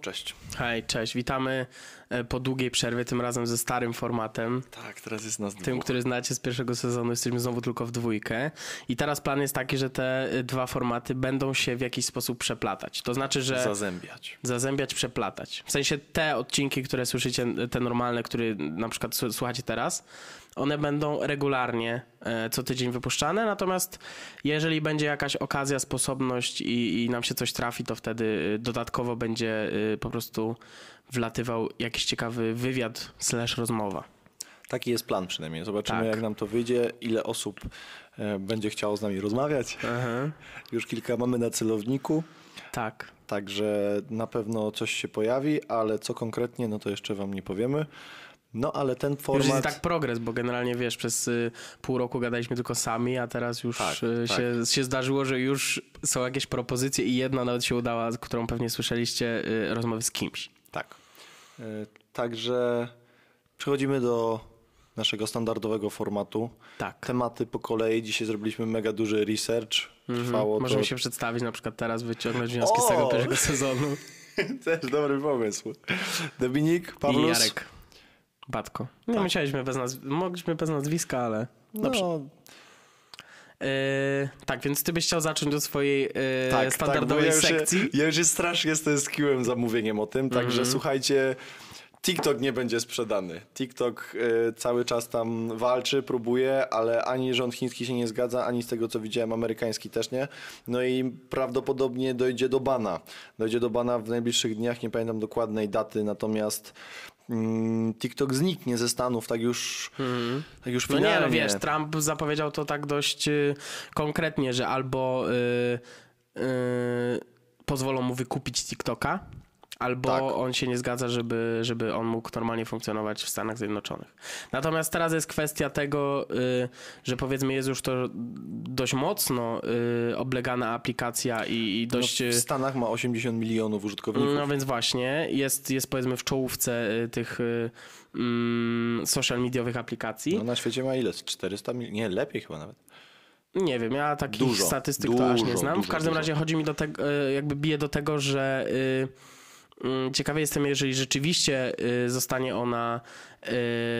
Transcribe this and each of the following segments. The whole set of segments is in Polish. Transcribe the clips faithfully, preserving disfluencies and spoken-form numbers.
cześć. Hej, cześć, witamy po długiej przerwie, tym razem ze starym formatem. Tak, teraz jest nas dwóch. Tym, który znacie z pierwszego sezonu, jesteśmy znowu tylko w dwójkę. I teraz plan jest taki, że te dwa formaty będą się w jakiś sposób przeplatać. To znaczy, że... Zazębiać. Zazębiać, przeplatać. W sensie te odcinki, które słyszycie, te normalne, które na przykład słuchacie teraz, one będą regularnie co tydzień wypuszczane, natomiast jeżeli będzie jakaś okazja, sposobność i, i nam się coś trafi, to wtedy dodatkowo będzie po prostu wlatywał jakiś ciekawy wywiad slash rozmowa. Taki jest plan przynajmniej. Zobaczymy, tak, jak nam to wyjdzie, ile osób będzie chciało z nami rozmawiać. Aha. Już kilka mamy na celowniku. Tak. Także na pewno coś się pojawi, ale co konkretnie, no to jeszcze wam nie powiemy. No ale ten format... Już jest tak progres, bo generalnie wiesz, przez y, pół roku gadaliśmy tylko sami, a teraz już tak, y, tak. Się, się zdarzyło, że już są jakieś propozycje i jedna nawet się udała, którą pewnie słyszeliście, y, rozmowy z kimś. Tak. Y, także przechodzimy do naszego standardowego formatu. Tak. Tematy po kolei. Dzisiaj zrobiliśmy mega duży research. Trwało mm-hmm. Możemy to... się przedstawić na przykład teraz, wyciągnąć wnioski o! z tego pierwszego sezonu. Też dobry pomysł. Dominik Pavlus. I Jarek Badko. Nie tak. musieliśmy bez nazw- mogliśmy bez nazwiska, ale dobrze. No. Yy, tak, więc ty byś chciał zacząć do swojej yy, tak, standardowej tak, ja sekcji. Się, ja już się strasznie stęskiłem za mówieniem o tym, także mm-hmm. słuchajcie, TikTok nie będzie sprzedany. TikTok yy, cały czas tam walczy, próbuje, ale ani rząd chiński się nie zgadza, ani z tego co widziałem amerykański też nie. No i prawdopodobnie dojdzie do bana. Dojdzie do bana w najbliższych dniach, nie pamiętam dokładnej daty, natomiast TikTok zniknie ze Stanów, tak już, mm. tak już finalnie. No nie, no wiesz, Trump zapowiedział to tak dość y, konkretnie, że albo y, y, pozwolą mu wykupić TikToka, albo tak. on się nie zgadza, żeby, żeby on mógł normalnie funkcjonować w Stanach Zjednoczonych. Natomiast teraz jest kwestia tego, y, że powiedzmy jest już to dość mocno y, oblegana aplikacja i, i dość... No w Stanach ma osiemdziesiąt milionów użytkowników. No więc właśnie, jest, jest powiedzmy w czołówce y, tych y, y, social mediowych aplikacji. No na świecie ma ile? czterysta milionów? Nie, lepiej chyba nawet. Nie wiem, ja takich dużo, statystyk dużo, to aż nie znam. Dużo, w każdym dużo. razie chodzi mi do tego, y, jakby bije do tego, że... Y, Ciekawy jestem, jeżeli rzeczywiście zostanie ona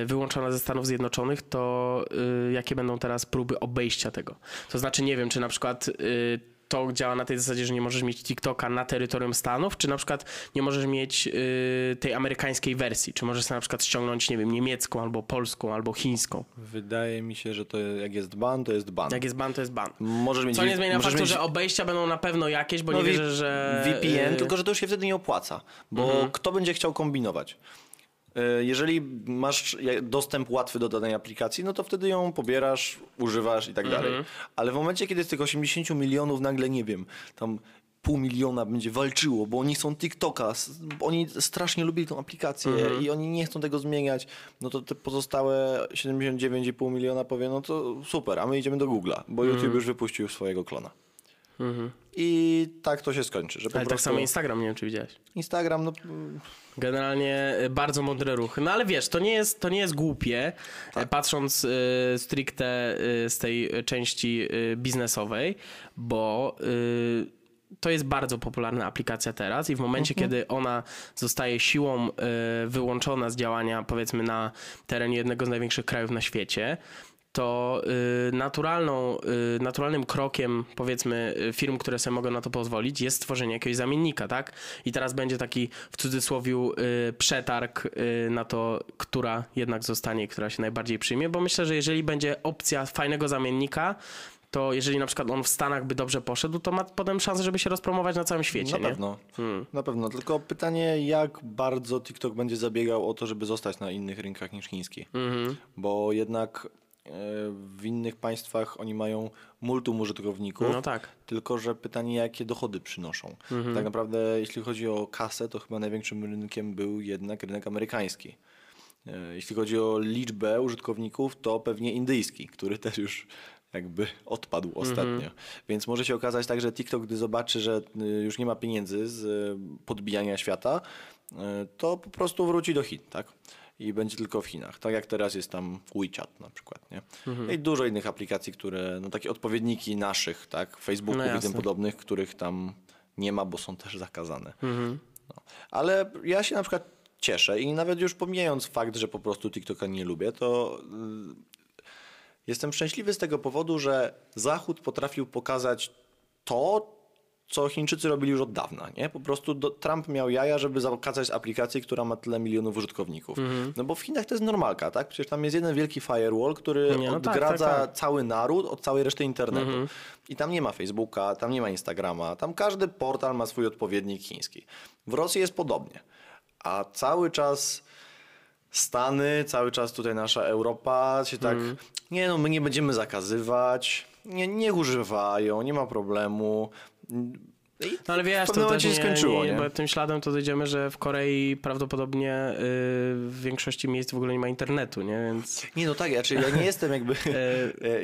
wyłączona ze Stanów Zjednoczonych, to jakie będą teraz próby obejścia tego? To znaczy nie wiem, czy na przykład to działa na tej zasadzie, że nie możesz mieć TikToka na terytorium Stanów, czy na przykład nie możesz mieć tej amerykańskiej wersji, czy możesz na przykład ściągnąć, nie wiem, niemiecką, albo polską, albo chińską. Wydaje mi się, że to jak jest ban, to jest ban. Jak jest ban, to jest ban. Możesz mieć, Co nie zmienia faktu, mieć... że obejścia będą na pewno jakieś, bo no nie wi- wierzę, że... V P N, tylko że to już się wtedy nie opłaca, bo mhm. kto będzie chciał kombinować? Jeżeli masz dostęp łatwy do danej aplikacji, no to wtedy ją pobierasz, używasz i tak mhm. dalej. Ale w momencie, kiedy z tych osiemdziesięciu milionów nagle, nie wiem, tam pół miliona będzie walczyło, bo oni chcą TikToka, oni strasznie lubili tą aplikację mhm. i oni nie chcą tego zmieniać, no to te pozostałe siedemdziesiąt dziewięć i pół miliona powie, no to super, a my idziemy do Google'a, bo mhm. YouTube już wypuścił swojego klona. Mhm. I tak to się skończy. Że Ale po prostu... tak samo Instagram, nie wiem czy widziałeś. Instagram, no... Generalnie bardzo mądre ruchy. No ale wiesz, to nie jest, to nie jest głupie, tak. patrząc y, stricte y, z tej części y, biznesowej, bo y, to jest bardzo popularna aplikacja teraz i w momencie, mhm. kiedy ona zostaje siłą y, wyłączona z działania, powiedzmy, na terenie jednego z największych krajów na świecie, to naturalną, naturalnym krokiem, powiedzmy, firm, które sobie mogą na to pozwolić, jest stworzenie jakiegoś zamiennika, tak? I teraz będzie taki, w cudzysłowie, przetarg na to, która jednak zostanie, która się najbardziej przyjmie, bo myślę, że jeżeli będzie opcja fajnego zamiennika, to jeżeli na przykład on w Stanach by dobrze poszedł, to ma potem szansę, żeby się rozpromować na całym świecie. Na nie? pewno, hmm. na pewno. Tylko pytanie, jak bardzo TikTok będzie zabiegał o to, żeby zostać na innych rynkach niż chiński. Mhm. Bo jednak... W innych państwach oni mają multum użytkowników, no tak. tylko że pytanie, jakie dochody przynoszą. Mhm. Tak naprawdę jeśli chodzi o kasę, to chyba największym rynkiem był jednak rynek amerykański. Jeśli chodzi o liczbę użytkowników, to pewnie indyjski, który też już jakby odpadł ostatnio. Mhm. Więc może się okazać tak, że TikTok, gdy zobaczy, że już nie ma pieniędzy z podbijania świata, to po prostu wróci do Chin, tak? I będzie tylko w Chinach. Tak jak teraz jest tam WeChat na przykład. Nie? Mhm. I dużo innych aplikacji, które, no takie odpowiedniki naszych, tak? Facebooku no i tym podobnych, których tam nie ma, bo są też zakazane. Mhm. No. Ale ja się na przykład cieszę i nawet już pomijając fakt, że po prostu TikToka nie lubię, to jestem szczęśliwy z tego powodu, że Zachód potrafił pokazać to, co Chińczycy robili już od dawna, nie? Po prostu do, Trump miał jaja, żeby zakazać aplikacji, która ma tyle milionów użytkowników. Mm-hmm. No bo w Chinach to jest normalka, tak? Przecież tam jest jeden wielki firewall, który nie, no odgradza tak, tak, tak. cały naród od całej reszty internetu. Mm-hmm. I tam nie ma Facebooka, tam nie ma Instagrama, tam każdy portal ma swój odpowiednik chiński. W Rosji jest podobnie, a cały czas Stany, cały czas tutaj nasza Europa się tak, mm-hmm. nie no, my nie będziemy zakazywać, nie, nie używają, nie ma problemu. No ale wiesz, to też się nie, skończyło, nie, nie? Bo tym śladem to dojdziemy, że w Korei prawdopodobnie yy, w większości miejsc w ogóle nie ma internetu, nie? Więc... Nie, no tak, ja, czyli ja nie jestem jakby...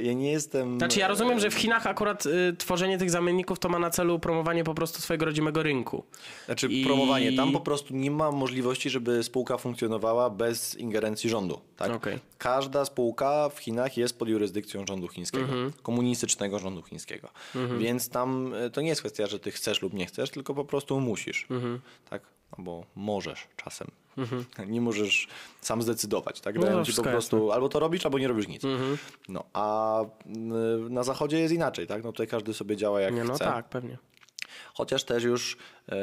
ja nie jestem... Znaczy ja rozumiem, że w Chinach akurat y, tworzenie tych zamienników to ma na celu promowanie po prostu swojego rodzimego rynku. Znaczy I... promowanie, tam po prostu nie ma możliwości, żeby spółka funkcjonowała bez ingerencji rządu, tak? Okay. Każda spółka w Chinach jest pod jurysdykcją rządu chińskiego, mm-hmm. komunistycznego rządu chińskiego, mm-hmm. więc tam to nie jest kwestia, że ty chcesz lub nie chcesz, tylko po prostu musisz, mm-hmm. tak? No bo możesz czasem, mm-hmm. nie możesz sam zdecydować, tak? No ci po prostu jest, no. Albo to robisz, albo nie robisz nic. Mm-hmm. No a na Zachodzie jest inaczej, tak? No tutaj każdy sobie działa jak nie, no chce. No tak, pewnie. Chociaż też już e,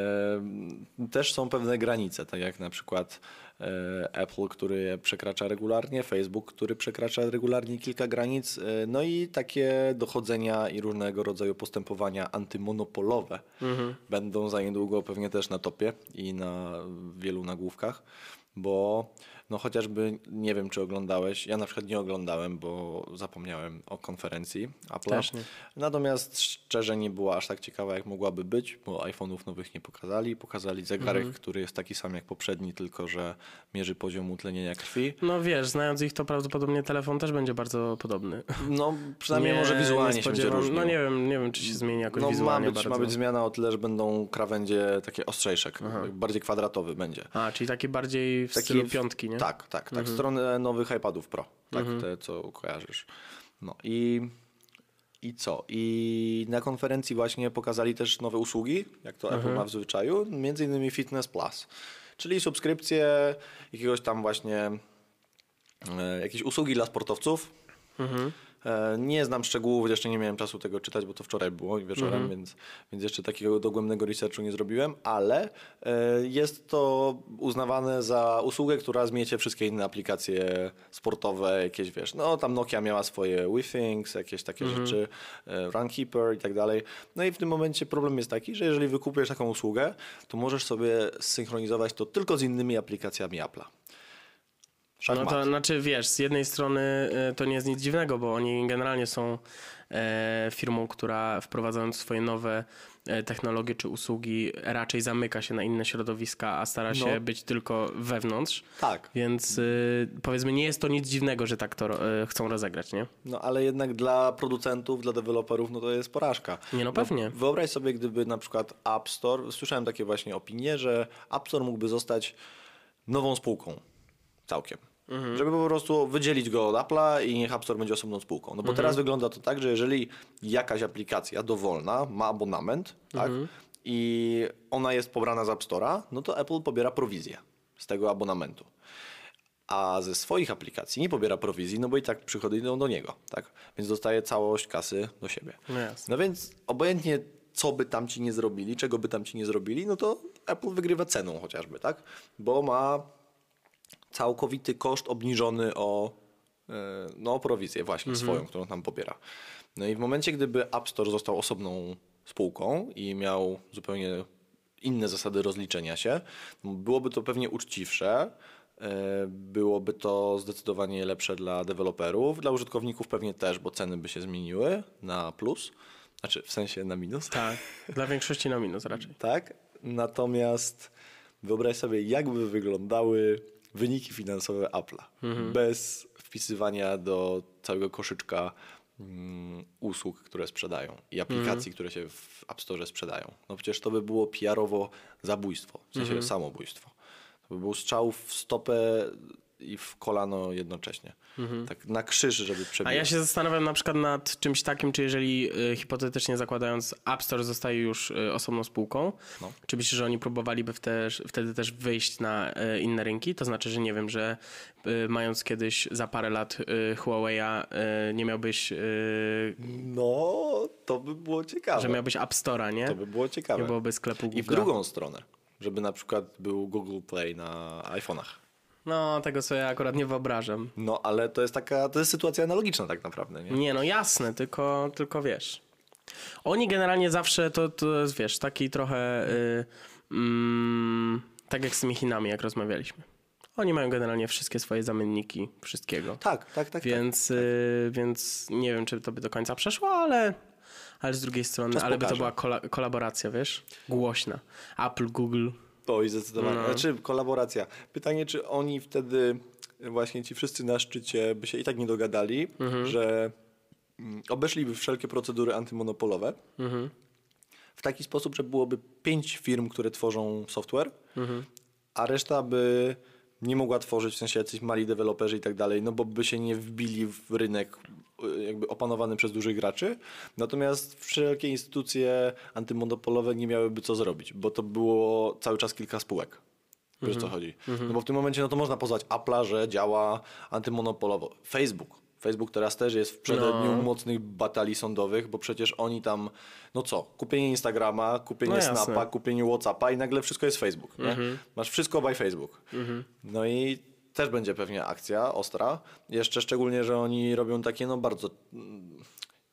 też są pewne granice, tak jak na przykład e, Apple, który przekracza regularnie, Facebook, który przekracza regularnie kilka granic, e, no i takie dochodzenia i różnego rodzaju postępowania antymonopolowe mhm. będą za niedługo pewnie też na topie i na wielu nagłówkach, bo no chociażby nie wiem, czy oglądałeś, ja na przykład nie oglądałem, bo zapomniałem o konferencji Apple'a. Natomiast szczerze nie była aż tak ciekawa, jak mogłaby być, bo iPhone'ów nowych nie pokazali. Pokazali zegarek, mm-hmm. który jest taki sam jak poprzedni, tylko że mierzy poziom utlenienia krwi. No wiesz, znając ich, to prawdopodobnie telefon też będzie bardzo podobny. No przynajmniej nie, może wizualnie się będzie różnił. No nie wiem, nie wiem, czy się zmieni jakoś no, wizualnie. No ma, ma być zmiana o tyle, że będą krawędzie takie ostrzejsze, Aha. bardziej kwadratowy będzie. A, czyli taki bardziej w taki stylu piątki, nie? Tak, tak, tak. Mhm. Strony nowych iPadów Pro, tak, mhm. te co kojarzysz. No i, i co? I na konferencji właśnie pokazali też nowe usługi, jak to mhm. Apple ma w zwyczaju, między innymi Fitness Plus, czyli subskrypcję jakiegoś tam właśnie, e, jakieś usługi dla sportowców. Mhm. Nie znam szczegółów, jeszcze nie miałem czasu tego czytać, bo to wczoraj było wieczorem, mm. więc, więc jeszcze takiego dogłębnego researchu nie zrobiłem, ale jest to uznawane za usługę, która zmiecie wszystkie inne aplikacje sportowe, jakieś wiesz, no tam Nokia miała swoje Withings, jakieś takie mm. rzeczy, Runkeeper i tak dalej. No i w tym momencie problem jest taki, że jeżeli wykupisz taką usługę, to możesz sobie zsynchronizować to tylko z innymi aplikacjami Apple'a. No to znaczy wiesz, z jednej strony to nie jest nic dziwnego, bo oni generalnie są e, firmą, która wprowadzając swoje nowe technologie czy usługi raczej zamyka się na inne środowiska, a stara się no. być tylko wewnątrz. Tak. Więc y, powiedzmy nie jest to nic dziwnego, że tak to y, chcą rozegrać, nie? No ale jednak dla producentów, dla deweloperów no to jest porażka. Nie no pewnie. No, wyobraź sobie, gdyby na przykład App Store, słyszałem takie właśnie opinie, że App Store mógłby zostać nową spółką całkiem. Mhm. Żeby po prostu wydzielić go od Apple'a i niech App Store będzie osobną spółką. No bo mhm. teraz wygląda to tak, że jeżeli jakaś aplikacja dowolna ma abonament mhm. tak, i ona jest pobrana z App Store'a, no to Apple pobiera prowizję z tego abonamentu. A ze swoich aplikacji nie pobiera prowizji, no bo i tak przychody idą do niego. Tak? Więc dostaje całość kasy do siebie. Yes. No więc obojętnie co by tam ci nie zrobili, czego by tam ci nie zrobili, no to Apple wygrywa ceną chociażby, tak? Bo ma... całkowity koszt obniżony o no, prowizję właśnie mhm. swoją, którą tam pobiera. No i w momencie, gdyby App Store został osobną spółką i miał zupełnie inne zasady rozliczenia się, byłoby to pewnie uczciwsze, byłoby to zdecydowanie lepsze dla deweloperów, dla użytkowników pewnie też, bo ceny by się zmieniły na plus, znaczy w sensie na minus. Tak, dla większości na minus raczej. Tak, natomiast wyobraź sobie, jakby wyglądały wyniki finansowe Apple'a mhm. bez wpisywania do całego koszyczka mm, usług, które sprzedają i aplikacji, mhm. które się w App Store sprzedają. No przecież to by było P R-owo zabójstwo, w sensie mhm. samobójstwo. To by był strzał w stopę i w kolano jednocześnie. Mhm. Tak na krzyż, żeby przebić. A ja się zastanawiam na przykład nad czymś takim, czy jeżeli y, hipotetycznie zakładając App Store zostaje już y, osobną spółką, no. Czy myślisz, że oni próbowaliby wtedy, wtedy też wyjść na y, inne rynki? To znaczy, że nie wiem, że y, mając kiedyś za parę lat y, Huawei'a y, nie miałbyś... Y, no, to by było ciekawe. Że miałbyś App Store'a, nie? To by było ciekawe. Nie byłoby sklepu Google. I w drugą stronę, żeby na przykład był Google Play na iPhone'ach. No, tego sobie ja akurat nie wyobrażam. No, ale to jest taka, to jest sytuacja analogiczna tak naprawdę, nie? Nie, no jasne, tylko, tylko wiesz. Oni generalnie zawsze, to, to jest, wiesz, taki trochę, y, mm, tak jak z tymi Chinami, jak rozmawialiśmy. Oni mają generalnie wszystkie swoje zamienniki, wszystkiego. Tak, tak, tak. Więc, tak, tak. Y, więc nie wiem, czy to by do końca przeszło, ale... Ale z drugiej strony, czas ale pokaże. By to była kola, kolaboracja, wiesz? Głośna. Apple, Google. To i zdecydowanie. No. Znaczy kolaboracja. Pytanie, czy oni wtedy właśnie ci wszyscy na szczycie by się i tak nie dogadali, mhm. że obeszliby wszelkie procedury antymonopolowe mhm. w taki sposób, że byłoby pięć firm, które tworzą software, mhm. a reszta by nie mogła tworzyć, w sensie jacyś mali deweloperzy i tak dalej, no bo by się nie wbili w rynek jakby opanowany przez dużych graczy. Natomiast wszelkie instytucje antymonopolowe nie miałyby co zrobić, bo to było cały czas kilka spółek. Wiesz mhm. co chodzi? Mhm. No bo w tym momencie no to można pozwać Apple'a, że działa antymonopolowo. Facebook. Facebook teraz też jest w przededniu no. mocnych batalii sądowych, bo przecież oni tam, no co, kupienie Instagrama, kupienie no Snapa, kupienie Whatsappa i nagle wszystko jest Facebook. Nie? Mm-hmm. Masz wszystko by Facebook. Mm-hmm. No i też będzie pewnie akcja ostra. Jeszcze szczególnie, że oni robią takie no bardzo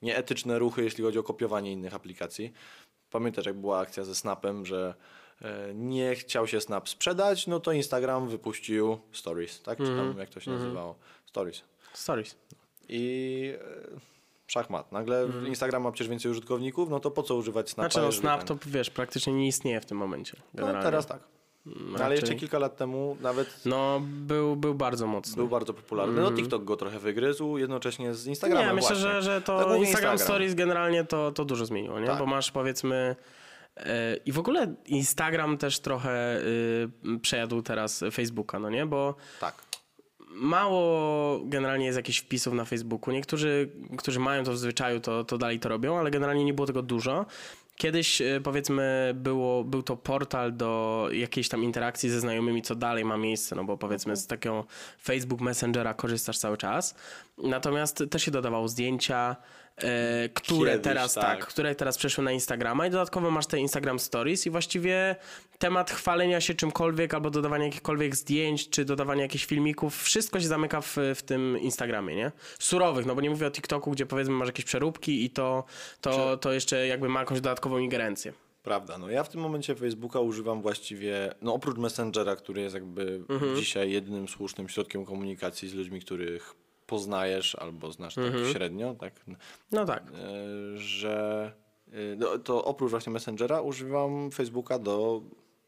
nieetyczne ruchy, jeśli chodzi o kopiowanie innych aplikacji. Pamiętasz, jak była akcja ze Snapem, że nie chciał się Snap sprzedać, no to Instagram wypuścił Stories, tak? Mm-hmm. Czy tam, jak to się mm-hmm. nazywało? Stories. Stories. I szachmat. Nagle mm. Instagram ma przecież więcej użytkowników, no to po co używać Snapa? Znaczy no Snap to wiesz, praktycznie nie istnieje w tym momencie. Generalnie. No teraz tak. Raczej... Ale jeszcze kilka lat temu nawet... No był, był bardzo mocny. Był bardzo popularny. Mm. No TikTok go trochę wygryzł jednocześnie z Instagramem. Nie, myślę, że, że to Instagram, Instagram Stories generalnie to, to dużo zmieniło, nie? Tak. Bo masz powiedzmy... I w ogóle Instagram też trochę przejadł teraz Facebooka, no nie? Bo... Tak. Mało generalnie jest jakichś wpisów na Facebooku. Niektórzy, którzy mają to w zwyczaju, to, to dalej to robią, ale generalnie nie było tego dużo. Kiedyś powiedzmy było, był to portal do jakiejś tam interakcji ze znajomymi, co dalej ma miejsce, no bo powiedzmy z takiego Facebook Messengera korzystasz cały czas. Natomiast też się dodawało zdjęcia, e, które Kiedyś, teraz tak. tak, które teraz przeszły na Instagrama i dodatkowo masz te Instagram Stories i właściwie temat chwalenia się czymkolwiek albo dodawania jakichkolwiek zdjęć czy dodawania jakichś filmików, wszystko się zamyka w, w tym Instagramie, nie? Surowych, no bo nie mówię o TikToku, gdzie powiedzmy masz jakieś przeróbki i to, to, to jeszcze jakby ma jakąś dodatkową ingerencję. Prawda, no ja w tym momencie Facebooka używam właściwie, no oprócz Messengera, który jest jakby mhm. dzisiaj jednym słusznym środkiem komunikacji z ludźmi, których poznajesz albo znasz tak mhm. średnio, tak? No tak. Że no, to oprócz właśnie Messengera używam Facebooka do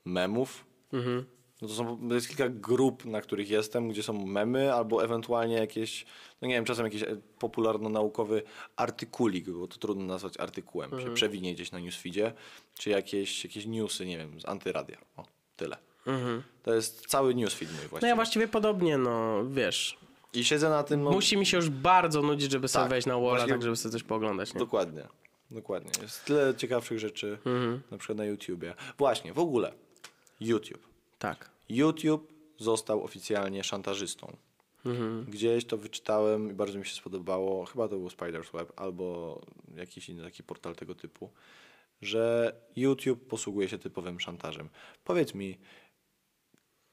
memów. Mhm. No to są to jest kilka grup, na których jestem, gdzie są memy albo ewentualnie jakieś, no nie wiem, czasem jakiś popularno-naukowy artykulik, bo to trudno nazwać artykułem, mhm. się przewinie gdzieś na newsfeedzie, czy jakieś, jakieś newsy, nie wiem, z antyradia. O, tyle. Mhm. To jest cały newsfeed mój właściwie. No ja właściwie podobnie, no wiesz... I siedzę na tym... No... Musi mi się już bardzo nudzić, żeby sobie tak, wejść na walla, właśnie... tak żeby sobie coś pooglądać. Nie? Dokładnie, dokładnie. Jest tyle ciekawszych rzeczy, mm-hmm. na przykład na YouTubie. Właśnie, w ogóle YouTube. Tak. YouTube został oficjalnie szantażystą. Mm-hmm. Gdzieś to wyczytałem i bardzo mi się spodobało, chyba to był Spider's Web albo jakiś inny taki portal tego typu, że YouTube posługuje się typowym szantażem. Powiedz mi,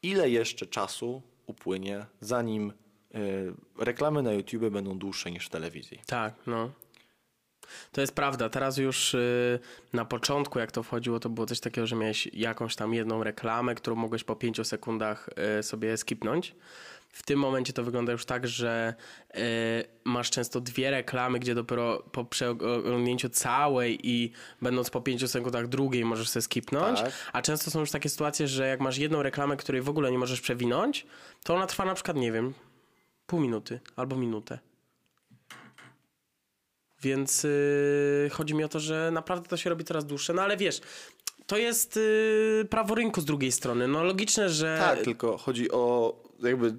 ile jeszcze czasu upłynie, zanim reklamy na YouTube będą dłuższe niż w telewizji. Tak, no. To jest prawda. Teraz już na początku, jak to wchodziło, to było coś takiego, że miałeś jakąś tam jedną reklamę, którą mogłeś po pięciu sekundach sobie skipnąć. W tym momencie to wygląda już tak, że y, masz często dwie reklamy, gdzie dopiero po przeglądnięciu całej i będąc po pięciu sekundach drugiej możesz sobie skipnąć, tak. A często są już takie sytuacje, że jak masz jedną reklamę, której w ogóle nie możesz przewinąć, to ona trwa na przykład, nie wiem, pół minuty albo minutę. Więc yy, chodzi mi o to, że naprawdę to się robi coraz dłuższe. No ale wiesz, to jest yy, prawo rynku z drugiej strony. No logiczne, że... Tak, tylko chodzi o jakby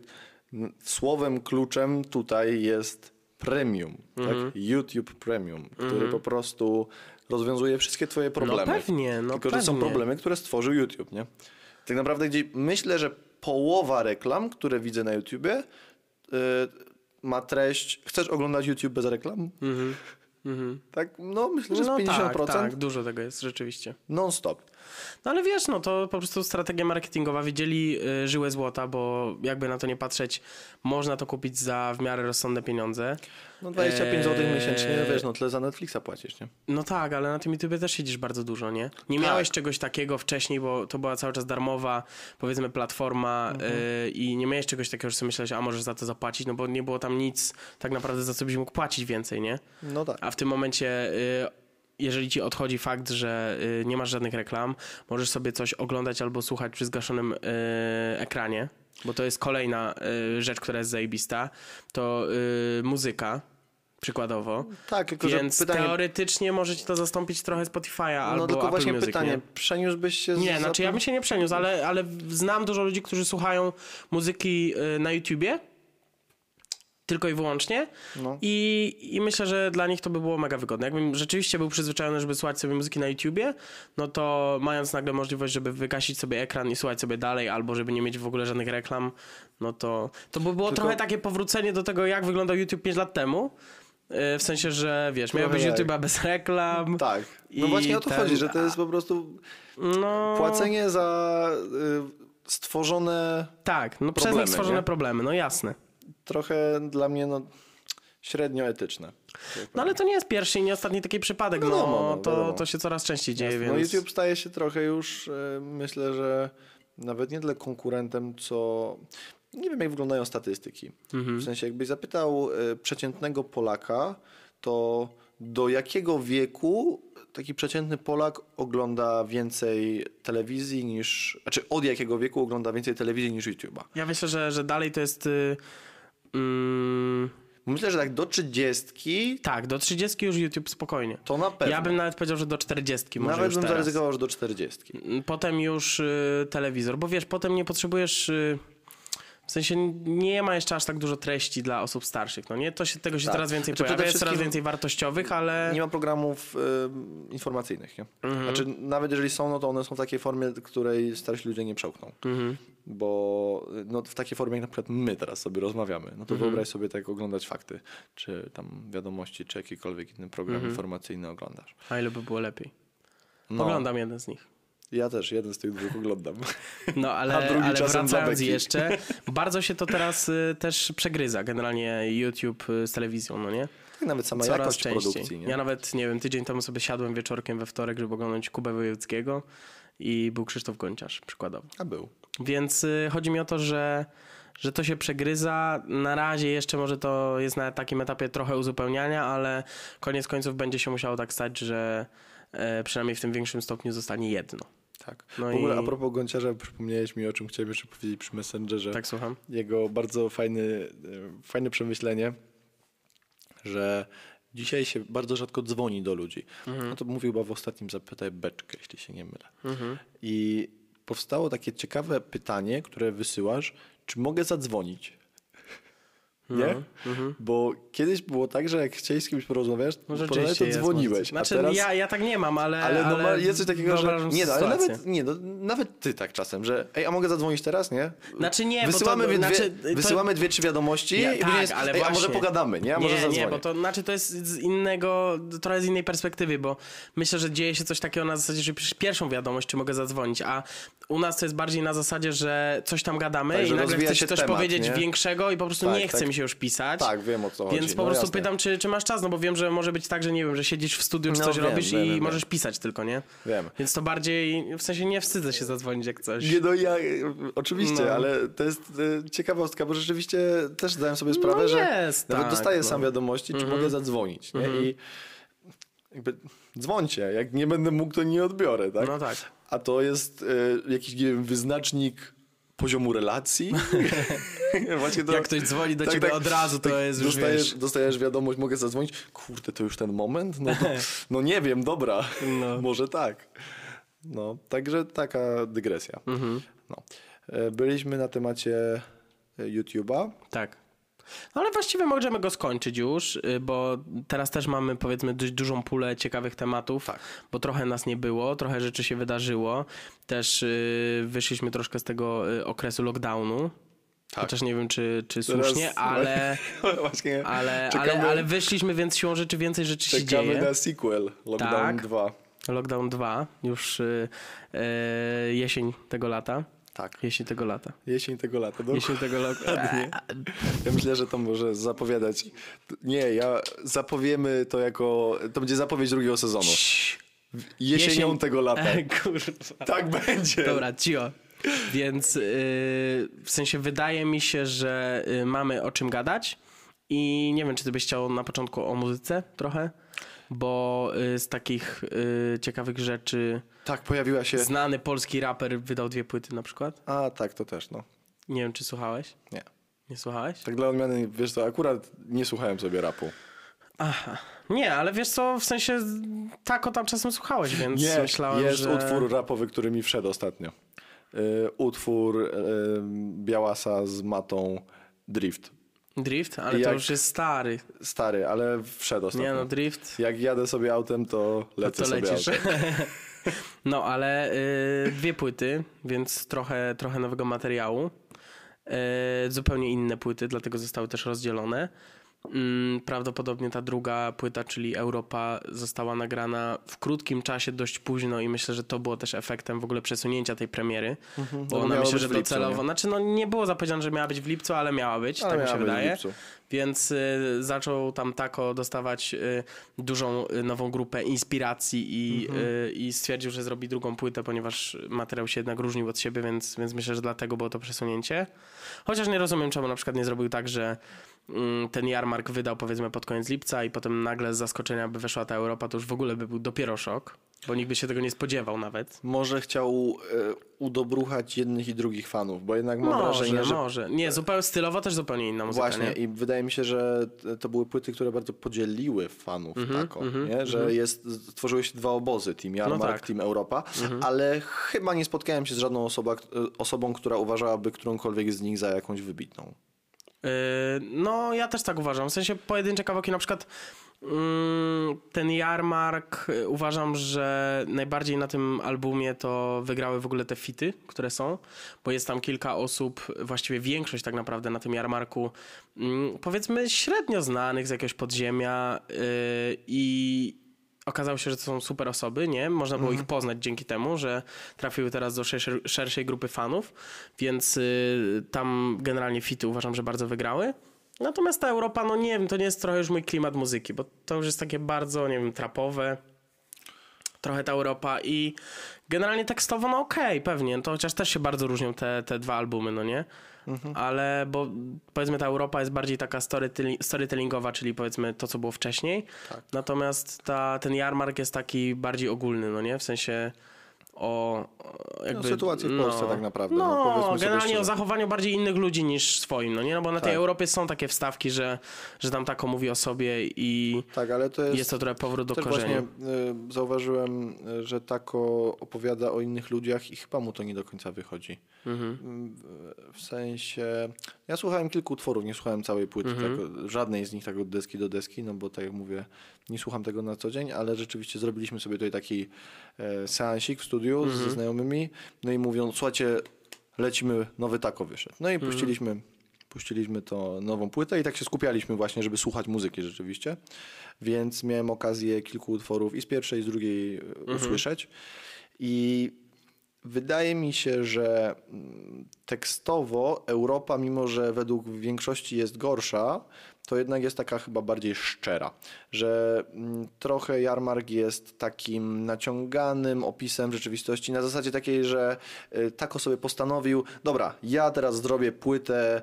słowem kluczem tutaj jest premium, mhm. tak? YouTube Premium, który mhm. po prostu rozwiązuje wszystkie twoje problemy. No pewnie, no Tylko, pewnie. że są problemy, które stworzył YouTube, nie? Tak naprawdę gdzie myślę, że połowa reklam, które widzę na YouTubie, yy, ma treść... Chcesz oglądać YouTube bez reklam? Mhm. Mhm. Tak, no myślę, że z no pięćdziesiąt procent. Tak, tak, dużo tego jest rzeczywiście. Non-stop. No ale wiesz, no to po prostu strategia marketingowa, wiedzieli yy, żyłę złota, bo jakby na to nie patrzeć, można to kupić za w miarę rozsądne pieniądze. No dwadzieścia pięć złotych eee... miesięcznie, no wiesz, no tyle za Netflixa płacisz, nie? No tak, ale na tym YouTubie też siedzisz bardzo dużo, nie? Nie tak. miałeś czegoś takiego wcześniej, bo to była cały czas darmowa, powiedzmy, platforma mhm. yy, i nie miałeś czegoś takiego, że sobie myślałeś, a możesz za to zapłacić, no bo nie było tam nic tak naprawdę, za co byś mógł płacić więcej, nie? No tak. A w tym momencie... Yy, jeżeli ci odchodzi fakt, że y, nie masz żadnych reklam, możesz sobie coś oglądać albo słuchać przy zgaszonym y, ekranie, bo to jest kolejna y, rzecz, która jest zajebista, to y, muzyka przykładowo. Tak, tylko Więc że pytanie... teoretycznie może ci to zastąpić trochę Spotify'a no, albo Apple Music. No tylko właśnie Music, pytanie, nie? Przeniósłbyś się... Nie, z... znaczy ja bym się nie przeniósł, ale, ale znam dużo ludzi, którzy słuchają muzyki y, na YouTubie, tylko i wyłącznie. No. I, I myślę, że dla nich to by było mega wygodne. Jakbym rzeczywiście był przyzwyczajony, żeby słuchać sobie muzyki na YouTubie, no to mając nagle możliwość, żeby wygasić sobie ekran i słuchać sobie dalej, albo żeby nie mieć w ogóle żadnych reklam, no to to by było tylko... trochę takie powrócenie do tego, jak wyglądał YouTube pięć lat temu. W sensie, że wiesz, miałbyś YouTube'a bez reklam. Tak. No właśnie o to ten... chodzi, że to jest po prostu no... płacenie za stworzone Tak, no problemy, przez nich stworzone nie? problemy, no jasne. Trochę dla mnie no, średnio etyczne. No ale to nie jest pierwszy i nie ostatni taki przypadek. No, no, no, no to, no, no. to się coraz częściej dzieje. Więc... No YouTube staje się trochę już, myślę, że nawet nie tyle konkurentem, co... Nie wiem, jak wyglądają statystyki. Mhm. W sensie jakbyś zapytał przeciętnego Polaka, to do jakiego wieku taki przeciętny Polak ogląda więcej telewizji niż... Znaczy od jakiego wieku ogląda więcej telewizji niż YouTube'a? Ja myślę, że, że dalej to jest... Hmm. Myślę, że tak do trzydziestki. Tak, do trzydziestki już YouTube spokojnie. To na pewno. Ja bym nawet powiedział, że do czterdziestki może. Nawet bym zaryzykował, że do czterdziestki. Potem już y, telewizor, bo wiesz, potem nie potrzebujesz... Y, w sensie nie ma jeszcze aż tak dużo treści dla osób starszych. No nie, to się, tego się tak. coraz więcej znaczy, pojawia, jest coraz więcej wartościowych, ale... Nie ma programów y, informacyjnych, nie? Mhm. Znaczy nawet jeżeli są, no to one są w takiej formie, której starsi ludzie nie przełkną. Mhm. Bo no, w takiej formie jak na przykład my teraz sobie rozmawiamy, no to mhm. wyobraź sobie tak oglądać fakty, czy tam wiadomości, czy jakikolwiek inny program mhm. informacyjny oglądasz. A ile by było lepiej? No. Oglądam jeden z nich. Ja też jeden z tych dwóch oglądam. No ale, ale wracając jeszcze, bardzo się to teraz y, też przegryza generalnie YouTube z telewizją, no nie? Nawet sama Coraz jakość częściej. Produkcji. Nie? Ja nawet, nie wiem, tydzień temu sobie siadłem wieczorkiem we wtorek, żeby oglądać Kubę Wojewódzkiego i był Krzysztof Gonciarz przykładowo. A był. Więc y, chodzi mi o to, że, że to się przegryza. Na razie jeszcze może to jest na takim etapie trochę uzupełniania, ale koniec końców będzie się musiało tak stać, że y, przynajmniej w tym większym stopniu zostanie jedno. Tak. No w ogóle i... a propos Gonciarza, przypomniałeś mi o czym chciałem jeszcze powiedzieć przy Messengerze. Tak, słucham. Jego bardzo fajny, fajne przemyślenie, że dzisiaj się bardzo rzadko dzwoni do ludzi. Mhm. No to mówił chyba w ostatnim Zapytaj Beczkę, jeśli się nie mylę. Mhm. I powstało takie ciekawe pytanie, które wysyłasz, czy mogę zadzwonić? Nie? Mhm. Bo kiedyś było tak, że jak chciałeś z kimś porozmawiać, no porozmawiać to dzwoniłeś. Znaczy, teraz... ja, ja tak nie mam, ale... Ale, ale no, jest coś takiego, że... Nie, no, ale nawet, nie no, nawet ty tak czasem, że ej, a mogę zadzwonić teraz, nie? Znaczy nie, wysyłamy bo to... Dwie, znaczy, to... Wysyłamy dwie, trzy wiadomości ja, i tak, jest, ale ej, a może pogadamy, nie? A może nie, zadzwonię. Nie, bo to znaczy to jest z innego, trochę z innej perspektywy, bo myślę, że dzieje się coś takiego na zasadzie, że piszesz pierwszą wiadomość, czy mogę zadzwonić, a u nas to jest bardziej na zasadzie, że coś tam gadamy tak, i nagle chcesz coś temat, powiedzieć nie? większego i po prostu tak, nie chce tak. mi się już pisać. Tak, wiem o co chodzi. Więc po no prostu jasne. pytam, czy, czy masz czas, no bo wiem, że może być tak, że nie wiem, że siedzisz w studiu, czy no, coś wiem, robisz wiem, i wiem, możesz wiem. pisać tylko, nie? Wiem. Więc to bardziej, w sensie nie wstydzę się zadzwonić jak coś. Nie no ja, oczywiście, no. ale to jest y, ciekawostka, bo rzeczywiście też zdałem sobie sprawę, no że jest, nawet tak, dostaję no. sam wiadomości, czy mm-hmm. mogę zadzwonić, nie? Mm-hmm. I jakby dzwońcie, jak nie będę mógł, to nie odbiorę, tak? No tak. A to jest y, jakiś, nie wiem, wyznacznik poziomu relacji. Właśnie to, jak ktoś dzwoni do tak, ciebie tak, od razu, to tak, jest już dostajesz, wiesz. Dostajesz wiadomość, mogę zadzwonić. Kurde, to już ten moment? No, to, no nie wiem, dobra. No. Może tak. No, także taka dygresja. Mhm. No. Byliśmy na temacie YouTube'a. Tak. No ale właściwie możemy go skończyć już, bo teraz też mamy, powiedzmy, dość dużą pulę ciekawych tematów, tak, bo trochę nas nie było, trochę rzeczy się wydarzyło. Też yy, wyszliśmy troszkę z tego okresu lockdownu. Tak. Chociaż nie wiem, czy, czy słusznie, teraz, ale, właśnie, ale, czekamy, ale, ale wyszliśmy, więc siłą rzeczy więcej rzeczy się dzieje. Czekamy na sequel, Lockdown tak, dwa. Lockdown dwa, już yy, jesień tego lata. Tak. Jesień tego lata. Jesień tego lata. No. Jesień tego lata. Ja myślę, że to może zapowiadać. Nie, ja zapowiemy to jako... To będzie zapowiedź drugiego sezonu. Jesienią Jesień... tego lata. Kurwa. Tak będzie. Dobra, cio. Więc yy, w sensie wydaje mi się, że mamy o czym gadać i nie wiem, czy ty byś chciał na początku o muzyce trochę, bo yy, z takich yy, ciekawych rzeczy... Tak, pojawiła się... Znany polski raper wydał dwie płyty na przykład. A tak, to też, no. Nie wiem, czy słuchałeś? Nie. Nie słuchałeś? Tak dla odmiany, wiesz co, akurat nie słuchałem sobie rapu. Aha. Nie, ale wiesz co, w sensie tak o tam czasem słuchałeś, więc nie, myślałem, jest że... Jest utwór rapowy, który mi wszedł ostatnio. Yy, utwór yy, Białasa z Matą Drift. Drift? Ale jak... to już jest stary. Stary, ale wszedł ostatnio. Nie no, Drift. Jak jadę sobie autem, to lecę no to sobie autem. No, ale y, dwie płyty, więc trochę, trochę nowego materiału. Y, zupełnie inne płyty, dlatego zostały też rozdzielone. Y, prawdopodobnie ta druga płyta, czyli Europa, została nagrana w krótkim czasie, dość późno i myślę, że to było też efektem w ogóle przesunięcia tej premiery. Mhm, bo ona myślę, że docelowo... Nie? Znaczy, no nie było zapowiedziane, że miała być w lipcu, ale miała być, ale tak miała mi się wydaje. Więc y, zaczął tam Taco dostawać y, dużą y, nową grupę inspiracji i, mm-hmm. y, i stwierdził, że zrobi drugą płytę, ponieważ materiał się jednak różnił od siebie, więc, więc myślę, że dlatego było to przesunięcie. Chociaż nie rozumiem, czemu na przykład nie zrobił tak, że y, ten Jarmark wydał powiedzmy pod koniec lipca i potem nagle z zaskoczenia by weszła ta Europa, to już w ogóle by był dopiero szok, bo nikt by się tego nie spodziewał nawet. Może chciał y, udobruchać jednych i drugich fanów, bo jednak mam może, wrażenie, że... Może, nie, zupełnie stylowo też zupełnie inna muzyka. Właśnie nie? I wydaje mi się, że to były płyty, które bardzo podzieliły fanów mm-hmm, Taco, mm-hmm, nie? Że mm-hmm. jest, stworzyły się dwa obozy, Team Jarmark, no tak. Team Europa, mm-hmm. ale chyba nie spotkałem się z żadną osoba, osobą, która uważałaby którąkolwiek z nich za jakąś wybitną. Yy, no ja też tak uważam, w sensie pojedyncze kawałki na przykład... Ten Jarmark uważam, że najbardziej na tym albumie to wygrały w ogóle te fity, które są, bo jest tam kilka osób, właściwie większość tak naprawdę na tym Jarmarku, powiedzmy średnio znanych z jakiegoś podziemia i okazało się, że to są super osoby, nie? Można było mhm. ich poznać dzięki temu, że trafiły teraz do szerszej, szerszej grupy fanów, więc tam generalnie fity uważam, że bardzo wygrały. Natomiast ta Europa, no nie wiem, to nie jest trochę już mój klimat muzyki, bo to już jest takie bardzo, nie wiem, trapowe, trochę ta Europa i generalnie tekstowo, no okej, okay, pewnie, to chociaż też się bardzo różnią te, te dwa albumy, no nie? Mhm. Ale, bo powiedzmy ta Europa jest bardziej taka storytellingowa, czyli powiedzmy to, co było wcześniej, tak. Natomiast ta, ten Jarmark jest taki bardziej ogólny, no nie? W sensie... O, jakby, no, sytuacji w Polsce no, tak naprawdę. No, no generalnie o zachowaniu bardziej innych ludzi niż swoim, no nie? No bo na tak. tej Europie są takie wstawki, że, że tam Taco mówi o sobie i tak, ale to jest, jest to trochę powrót do korzenia. Właśnie y, zauważyłem, że Taco opowiada o innych ludziach i chyba mu to nie do końca wychodzi. Mhm. W sensie, ja słuchałem kilku utworów, nie słuchałem całej płyty, mhm. tak, żadnej z nich tak od deski do deski, no bo tak jak mówię, nie słucham tego na co dzień, ale rzeczywiście zrobiliśmy sobie tutaj taki e, seansik w studiu mhm. ze znajomymi, no i mówią, słuchajcie, lecimy, nowy Taco wyszedł. No i mhm. puściliśmy, puściliśmy tą nową płytę i tak się skupialiśmy właśnie, żeby słuchać muzyki rzeczywiście, więc miałem okazję kilku utworów i z pierwszej i z drugiej mhm. usłyszeć i wydaje mi się, że tekstowo Europa, mimo że według większości jest gorsza, to jednak jest taka chyba bardziej szczera, że trochę Jarmark jest takim naciąganym opisem rzeczywistości na zasadzie takiej, że Taco sobie postanowił, dobra, ja teraz zrobię płytę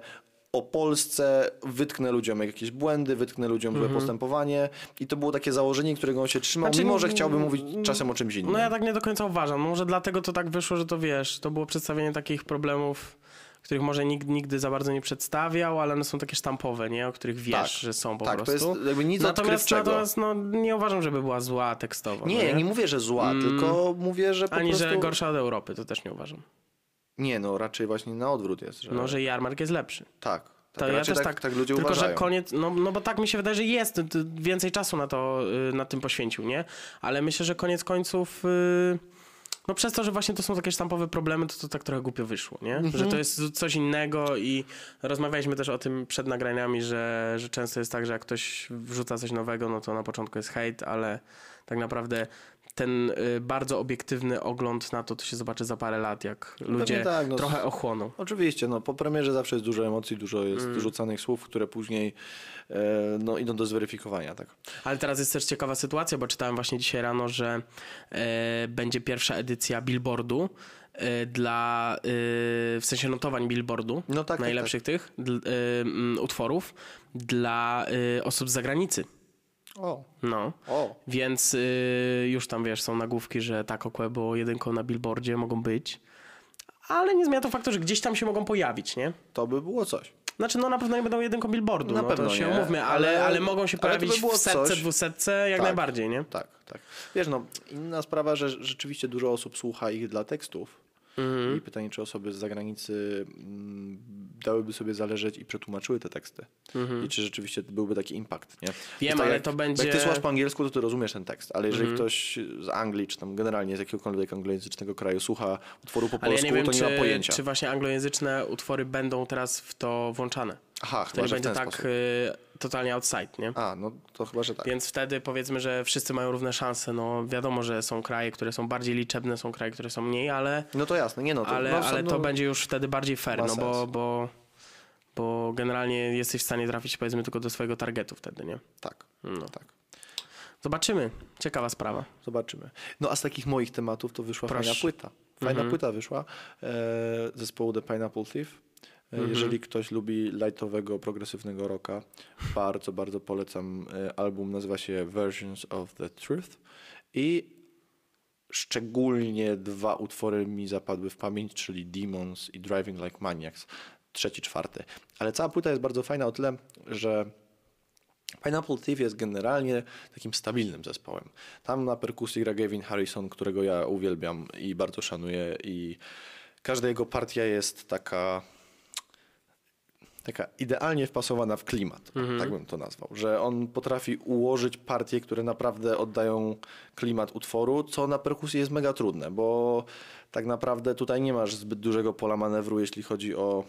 o Polsce, wytknę ludziom jakieś błędy, wytknę ludziom złe mhm. postępowanie i to było takie założenie, którego on się trzymał, znaczy, mimo że chciałby mówić czasem o czymś innym. No ja tak nie do końca uważam, może dlatego to tak wyszło, że to wiesz, to było przedstawienie takich problemów, których może nikt nigdy za bardzo nie przedstawiał, ale one są takie sztampowe, nie? O których wiesz, tak, że są po tak, prostu. To jest jakby nic natomiast natomiast no, nie uważam, żeby była zła tekstowo. Nie, nie, nie mówię, że zła, mm. tylko mówię, że po ani, prostu... Ani, że gorsza od Europy, to też nie uważam. Nie, no raczej właśnie na odwrót jest. Że... No, że Jarmark jest lepszy. Tak. To ja też tak, tak, tak ludzie tylko uważają. Że koniec, no, no bo tak mi się wydaje, że jest, więcej czasu na to, na tym poświęcił, nie? Ale myślę, że koniec końców, no przez to, że właśnie to są takie sztampowe problemy, to to tak trochę głupio wyszło, nie? Mhm. Że to jest coś innego i rozmawialiśmy też o tym przed nagraniami, że, że często jest tak, że jak ktoś wrzuca coś nowego, no to na początku jest hejt, ale tak naprawdę... ten y, bardzo obiektywny ogląd na to, to się zobaczy za parę lat, jak ludzie tak, no, trochę ochłoną. Oczywiście, no po premierze zawsze jest dużo emocji, dużo jest mm. rzucanych słów, które później y, no, idą do zweryfikowania. Tak. Ale teraz jest też ciekawa sytuacja, bo czytałem właśnie dzisiaj rano, że y, będzie pierwsza edycja Billboardu y, dla, y, w sensie notowań Billboardu, no tak, najlepszych tak, tak. tych d, y, y, utworów dla y, osób z zagranicy. O. No, o. Więc y, już tam wiesz, są nagłówki, że Taco Hemingway było jedynką na Billboardzie, mogą być, ale nie zmienia to faktu, że gdzieś tam się mogą pojawić, nie? To by było coś. Znaczy, no na pewno nie będą jedynką Billboardu, na no pewno to się nie. umówmy, ale, ale, ale mogą się pojawić by w setce, coś. dwusetce, jak tak, najbardziej, nie? Tak, tak. Wiesz, no inna sprawa, że rzeczywiście dużo osób słucha ich dla tekstów mhm. i pytanie, czy osoby z zagranicy dałyby sobie zależeć i przetłumaczyły te teksty. Mhm. I czy rzeczywiście byłby taki impact, nie? Wiem, tak ale jak, to będzie... Jak ty słuchasz po angielsku, to ty rozumiesz ten tekst, ale jeżeli mhm. ktoś z Anglii, czy tam generalnie z jakiegokolwiek anglojęzycznego kraju słucha utworu po ale polsku, ja nie wiem, to nie czy, ma pojęcia. Czy właśnie anglojęzyczne utwory będą teraz w to włączane. Aha, chyba, że będzie w ten tak sposób. Totalnie outside, nie? A, no to chyba, że tak. Więc wtedy powiedzmy, że wszyscy mają równe szanse. No wiadomo, że są kraje, które są bardziej liczebne, są kraje, które są mniej, ale... No to jasne, nie no. To ale no, ale no, to będzie już wtedy bardziej fair, no bo, bo, bo generalnie jesteś w stanie trafić powiedzmy tylko do swojego targetu wtedy, nie? Tak, no. tak. Zobaczymy. Ciekawa sprawa. Zobaczymy. No a z takich moich tematów to wyszła Proszę. fajna płyta. Fajna mhm. płyta wyszła e, zespołu The Pineapple Thief. Jeżeli mm-hmm. ktoś lubi lightowego, progresywnego rocka, bardzo, bardzo polecam. Album nazywa się Versions of the Truth i szczególnie dwa utwory mi zapadły w pamięć, czyli Demons i Driving Like Maniacs, trzeci, czwarty. Ale cała płyta jest bardzo fajna o tyle, że Pineapple Thief jest generalnie takim stabilnym zespołem. Tam na perkusji gra Gavin Harrison, którego ja uwielbiam i bardzo szanuję i każda jego partia jest taka... Taka idealnie wpasowana w klimat, mhm. tak bym to nazwał, że on potrafi ułożyć partie, które naprawdę oddają klimat utworu, co na perkusji jest mega trudne, bo tak naprawdę tutaj nie masz zbyt dużego pola manewru, jeśli chodzi o...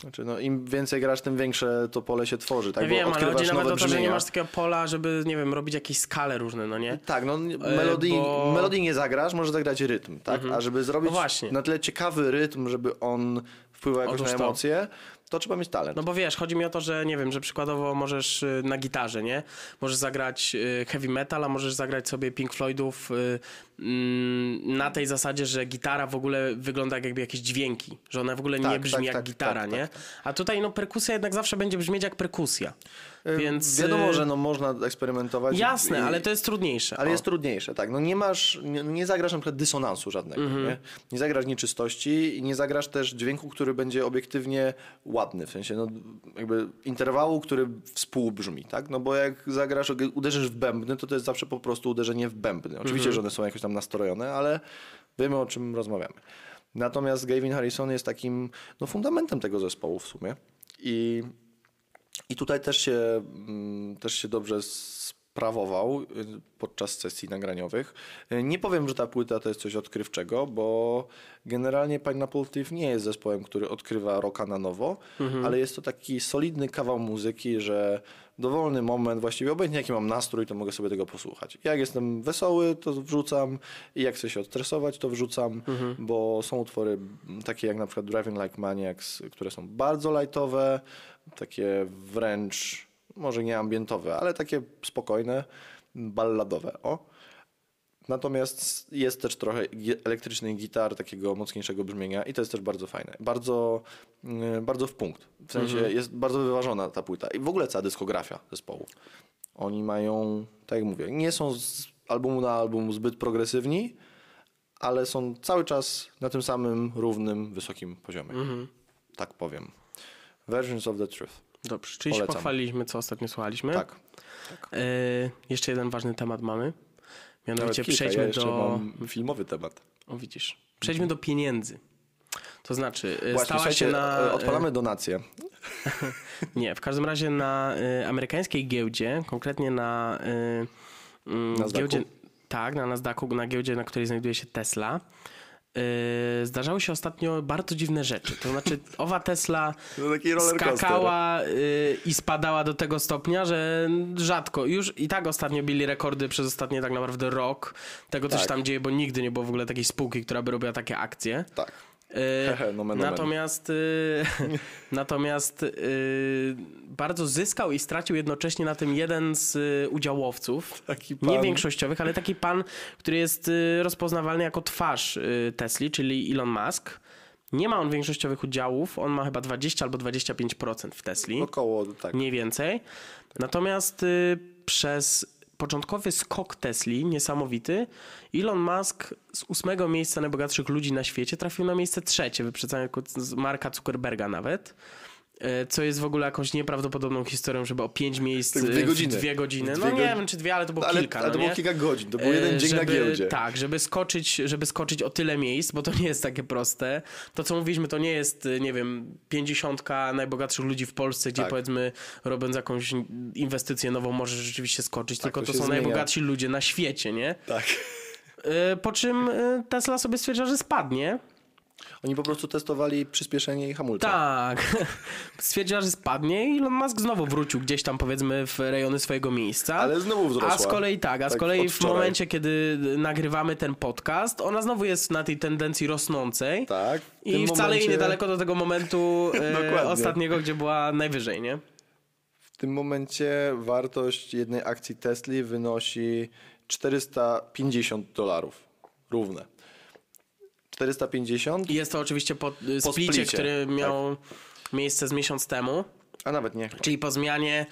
Znaczy, no, im więcej grasz, tym większe to pole się tworzy. Tak? Ja wiem, bo ale chodzi nawet o to, że nie masz takiego pola, żeby, nie wiem, robić jakieś skale różne, no nie? Tak, no melodii, bo... melodii nie zagrasz, może zagrać rytm, tak? Mhm. A żeby zrobić no na tyle ciekawy rytm, żeby on wpływał jakoś Otóż na emocje, to. to trzeba mieć talent. No bo wiesz, chodzi mi o to, że nie wiem, że przykładowo możesz na gitarze, nie? Możesz zagrać heavy metal, a możesz zagrać sobie Pink Floydów na tej zasadzie, że gitara w ogóle wygląda jak jakby jakieś dźwięki, że ona w ogóle tak, nie brzmi tak, jak tak, gitara, tak, nie? Tak, tak. A tutaj no perkusja jednak zawsze będzie brzmieć jak perkusja. Więc... Wiadomo, że no można eksperymentować. Jasne, i... ale to jest trudniejsze. Ale o. jest trudniejsze, tak. No nie masz, nie, nie zagrasz na przykład dysonansu żadnego, mm-hmm. nie? Nie zagrasz nieczystości i nie zagrasz też dźwięku, który będzie obiektywnie ładny, w sensie no jakby interwału, który współbrzmi, tak? No bo jak zagrasz, uderzysz w bębny, to to jest zawsze po prostu uderzenie w bębny. Oczywiście, mm-hmm. że one są jakoś tam nastrojone, ale wiemy, o czym rozmawiamy. Natomiast Gavin Harrison jest takim no, fundamentem tego zespołu w sumie i I tutaj też się, też się dobrze sprawował podczas sesji nagraniowych. Nie powiem, że ta płyta to jest coś odkrywczego, bo generalnie Pineapple Thief nie jest zespołem, który odkrywa rocka na nowo, mhm. ale jest to taki solidny kawał muzyki, że dowolny moment, właściwie obojętnie jaki mam nastrój, to mogę sobie tego posłuchać. Jak jestem wesoły, to wrzucam i jak chcę się odstresować, to wrzucam, mhm. bo są utwory takie jak na przykład Driving Like Maniacs, które są bardzo lightowe, takie wręcz, może nie ambientowe, ale takie spokojne, balladowe. O. Natomiast jest też trochę elektrycznych gitar, takiego mocniejszego brzmienia i to jest też bardzo fajne. Bardzo, bardzo w punkt. W sensie mhm. jest bardzo wyważona ta płyta i w ogóle cała dyskografia zespołu. Oni mają, tak jak mówię, nie są z albumu na album zbyt progresywni, ale są cały czas na tym samym równym, wysokim poziomie. Mhm. Tak powiem. Versions of the Truth. Dobrze, czyli Polecam. się pochwaliliśmy, co ostatnio słuchaliśmy. Tak. tak. Yy, jeszcze jeden ważny temat mamy. Mianowicie kilka, przejdźmy ja do... Mam filmowy temat. O widzisz. Przejdźmy do pieniędzy. To znaczy, Właśnie, stała się na... odpalamy donację. Nie, w każdym razie na y, amerykańskiej giełdzie, konkretnie na... Y, y, Nasdaqu? Giełdzie, tak, na Nasdaqu, na giełdzie, na której znajduje się Tesla. Yy, zdarzały się ostatnio bardzo dziwne rzeczy. To znaczy owa Tesla skakała yy, i spadała do tego stopnia, że rzadko. Już i tak ostatnio bili rekordy przez ostatnie tak naprawdę rok tego, co tak. się tam dzieje, bo nigdy nie było w ogóle takiej spółki, która by robiła takie akcje. Tak. Yy, Hehe, nomen, nomen. Natomiast, yy, natomiast yy, bardzo zyskał i stracił jednocześnie na tym jeden z y, udziałowców, nie większościowych, ale taki pan, który jest y, rozpoznawalny jako twarz y, Tesli, czyli Elon Musk. Nie ma on większościowych udziałów, on ma chyba dwadzieścia albo dwadzieścia pięć procent w Tesli. Około, tak. Mniej więcej. Natomiast y, przez początkowy skok Tesli, niesamowity, Elon Musk z ósmego miejsca najbogatszych ludzi na świecie trafił na miejsce trzecie, wyprzedzając Marka Zuckerberga nawet, co jest w ogóle jakąś nieprawdopodobną historią, żeby o pięć miejsc tak, dwie godziny. Dwie godziny. No dwie nie go... wiem, czy dwie, ale to było ale, kilka. Ale no to nie? było kilka godzin, to był jeden dzień żeby, na giełdzie. Tak, żeby skoczyć, żeby skoczyć o tyle miejsc, bo to nie jest takie proste. To, co mówiliśmy, to nie jest, nie wiem, pięćdziesiątka najbogatszych ludzi w Polsce, gdzie tak. powiedzmy, robiąc jakąś inwestycję nową, możesz rzeczywiście skoczyć, tak, tylko to, to są zmienia. najbogatsi ludzie na świecie, nie? Tak. Po czym Tesla sobie stwierdza, że spadnie. Oni po prostu testowali przyspieszenie i hamulce. Tak. Stwierdziła, że spadnie i Elon Musk znowu wrócił gdzieś tam, powiedzmy, w rejony swojego miejsca. Ale znowu wzrosła. A z kolei tak, a z tak kolei w momencie, kiedy nagrywamy ten podcast, ona znowu jest na tej tendencji rosnącej. Tak. I wcale momencie... jej niedaleko do tego momentu e, ostatniego, gdzie była najwyżej, nie? W tym momencie wartość jednej akcji Tesli wynosi czterysta pięćdziesiąt dolarów. Równe. czterysta pięćdziąt I jest to oczywiście po, po splicie, splicie, który miał tak. miejsce z miesiąc temu. A nawet nie. Czyli po zmianie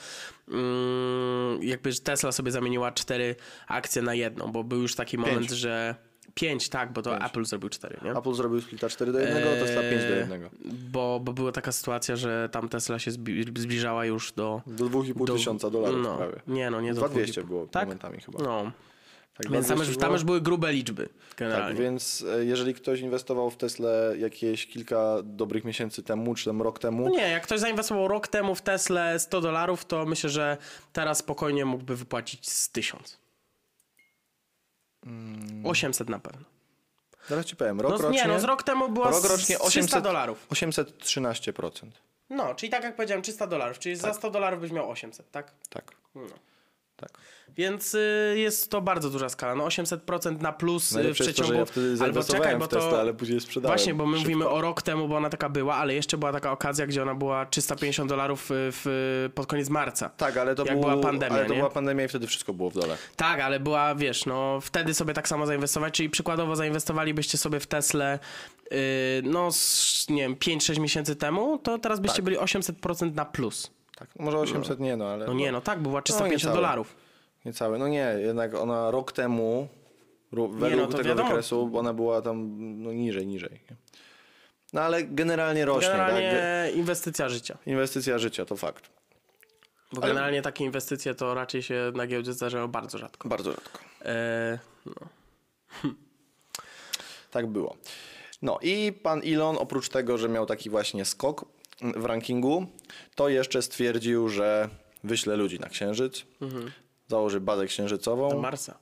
jakby Tesla sobie zamieniła cztery akcje na jedną, bo był już taki pięć. moment, że... Pięć, tak, bo to pięć. Apple zrobił cztery, nie? Apple zrobił splita cztery do jednego, eee, Tesla pięć do jednego. Bo, bo była taka sytuacja, że tam Tesla się zbliżała już do... Do dwa i pół tysiąca dolarów no, prawie. Nie, no nie do dwa dwieście było tak? momentami chyba. No. Tak, więc tam już, tam już były grube liczby generalnie. Tak, więc jeżeli ktoś inwestował w Teslę jakieś kilka dobrych miesięcy temu, czy tam rok temu... No nie, jak ktoś zainwestował rok temu w Teslę sto dolarów, to myślę, że teraz spokojnie mógłby wypłacić z tysiąc. osiemset na pewno. Zaraz ci powiem, rok no, rocznie... Nie, no z rok temu była rok rocznie trzysta dolarów. osiemset trzynaście procent. No, czyli tak jak powiedziałem, trzysta dolarów, czyli tak. za sto dolarów byś miał osiemset, tak? Tak. No. Tak. Więc y, jest to bardzo duża skala. No osiemset procent na plus no w przeciągu... To, ja wtedy albo czekaj, bo to... Testa, ale później sprzedałem. Właśnie, bo my szybko. mówimy o rok temu, bo ona taka była, ale jeszcze była taka okazja, gdzie ona była trzysta pięćdziesiąt dolarów w, pod koniec marca. Tak, ale to, jak był, była, pandemia, ale to była pandemia i wtedy wszystko było w dole. Tak, ale była, wiesz, no wtedy sobie tak samo zainwestować, czyli przykładowo zainwestowalibyście sobie w Teslę y, no, z, nie wiem, pięć sześć miesięcy temu, to teraz byście tak. byli osiemset procent na plus. Tak, może osiemset no. nie, no ale... No nie, no tak, była trzysta pięćdziesiąt dolarów. Niecałe, no nie, jednak ona rok temu, według no, tego wiadomo. wykresu, ona była tam no, niżej, niżej. No ale generalnie rośnie. Generalnie tak? inwestycja życia. Inwestycja życia, to fakt. Bo ale... generalnie takie inwestycje to raczej się na giełdzie zdarzają bardzo rzadko. Bardzo rzadko. E... No. Tak było. No i pan Elon, oprócz tego, że miał taki właśnie skok w rankingu, to jeszcze stwierdził, że wyśle ludzi na Księżyc, mhm. założy bazę księżycową. Na Marsa.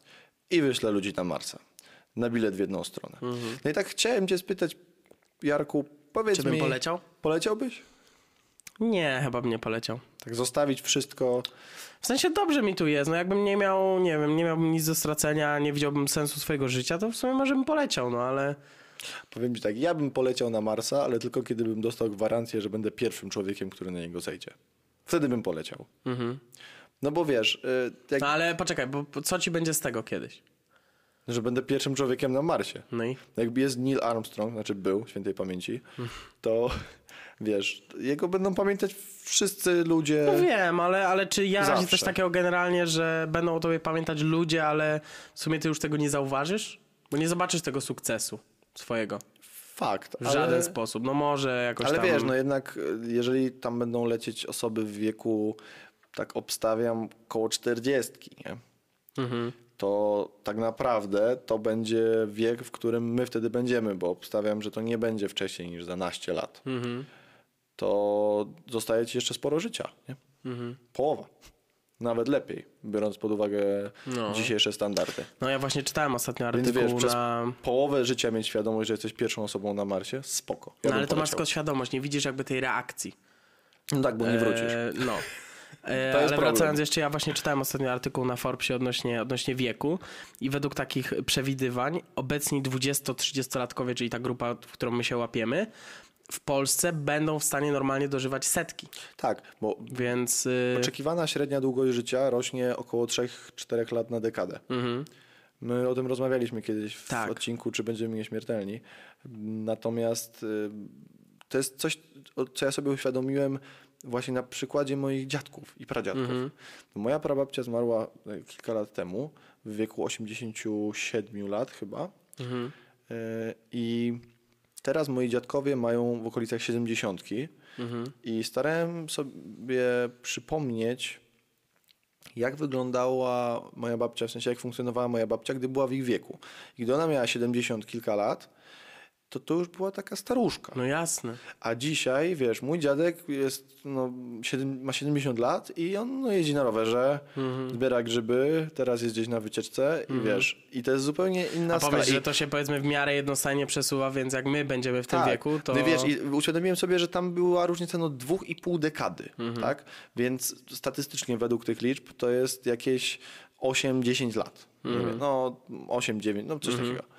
I wyśle ludzi na Marsa. Na bilet w jedną stronę. Mhm. No i tak chciałem cię spytać, Jarku, powiedz Czy mi... Czy bym poleciał? Poleciałbyś? Nie, chyba bym nie poleciał. Tak zostawić wszystko... W sensie dobrze mi tu jest. No jakbym nie miał, nie wiem, nie miałbym nic do stracenia, nie widziałbym sensu swojego życia, to w sumie może bym poleciał, no ale... Powiem ci tak, ja bym poleciał na Marsa, ale tylko kiedy bym dostał gwarancję, że będę pierwszym człowiekiem, który na niego zejdzie. Wtedy bym poleciał. Mhm. No bo wiesz... Jak... No ale poczekaj, bo co ci będzie z tego kiedyś? Że będę pierwszym człowiekiem na Marsie. No i? Jakby jest Neil Armstrong, znaczy był, świętej pamięci, to wiesz, jego będą pamiętać wszyscy ludzie. No wiem, ale, ale czy ja się coś takiego generalnie, że będą o tobie pamiętać ludzie, ale w sumie ty już tego nie zauważysz? Bo nie zobaczysz tego sukcesu swojego. Fakt. W ale... żaden sposób. No może jakoś ale tam... Ale wiesz, no jednak jeżeli tam będą lecieć osoby w wieku, tak obstawiam, koło czterdziestki, nie? Mhm. to tak naprawdę to będzie wiek, w którym my wtedy będziemy, bo obstawiam, że to nie będzie wcześniej niż za naście lat. Mhm. To zostaje ci jeszcze sporo życia. Nie? Mhm. Połowa. Nawet lepiej, biorąc pod uwagę no. dzisiejsze standardy. No ja właśnie czytałem ostatnio artykuł. Więc wiesz, na... przez połowę życia mieć świadomość, że jesteś pierwszą osobą na Marsie? Spoko. Ja no ale to masz tylko świadomość, nie widzisz jakby tej reakcji. No tak, bo nie wrócisz. E, no. E, ale problem. Wracając jeszcze, ja właśnie czytałem ostatnio artykuł na Forbesie odnośnie, odnośnie wieku i według takich przewidywań obecni dwudziestotrzydziestolatkowie, czyli ta grupa, w którą my się łapiemy, w Polsce będą w stanie normalnie dożywać setki. Tak, bo więc, y... oczekiwana średnia długość życia rośnie około trzech do czterech lat na dekadę. Mm-hmm. My o tym rozmawialiśmy kiedyś w tak. odcinku, czy będziemy nieśmiertelni. Natomiast y, to jest coś, co ja sobie uświadomiłem właśnie na przykładzie moich dziadków i pradziadków. Mm-hmm. Moja prababcia zmarła kilka lat temu, w wieku osiemdziesięciu siedmiu lat chyba. Mm-hmm. y, I... Teraz moi dziadkowie mają w okolicach siedemdziesiątki mhm. i starałem sobie przypomnieć, jak wyglądała moja babcia, w sensie jak funkcjonowała moja babcia, gdy była w ich wieku. I gdy ona miała siedemdziesiąt kilka lat, to to już była taka staruszka. No jasne. A dzisiaj, wiesz, mój dziadek jest, no, ma siedemdziesiąt lat i on no, jeździ na rowerze, mhm. zbiera grzyby, teraz jest gdzieś na wycieczce i mhm. wiesz, i to jest zupełnie inna A skala. A powiedz, że to się powiedzmy w miarę jednostajnie przesuwa, więc jak my będziemy w tym tak. wieku, to... No wiesz, i uświadomiłem sobie, że tam była różnica no dwóch i pół dekady, mhm. tak? Więc statystycznie według tych liczb to jest jakieś osiem do dziesięciu lat. Mhm. Nie wiem, no osiem do dziewięciu, no coś mhm. takiego.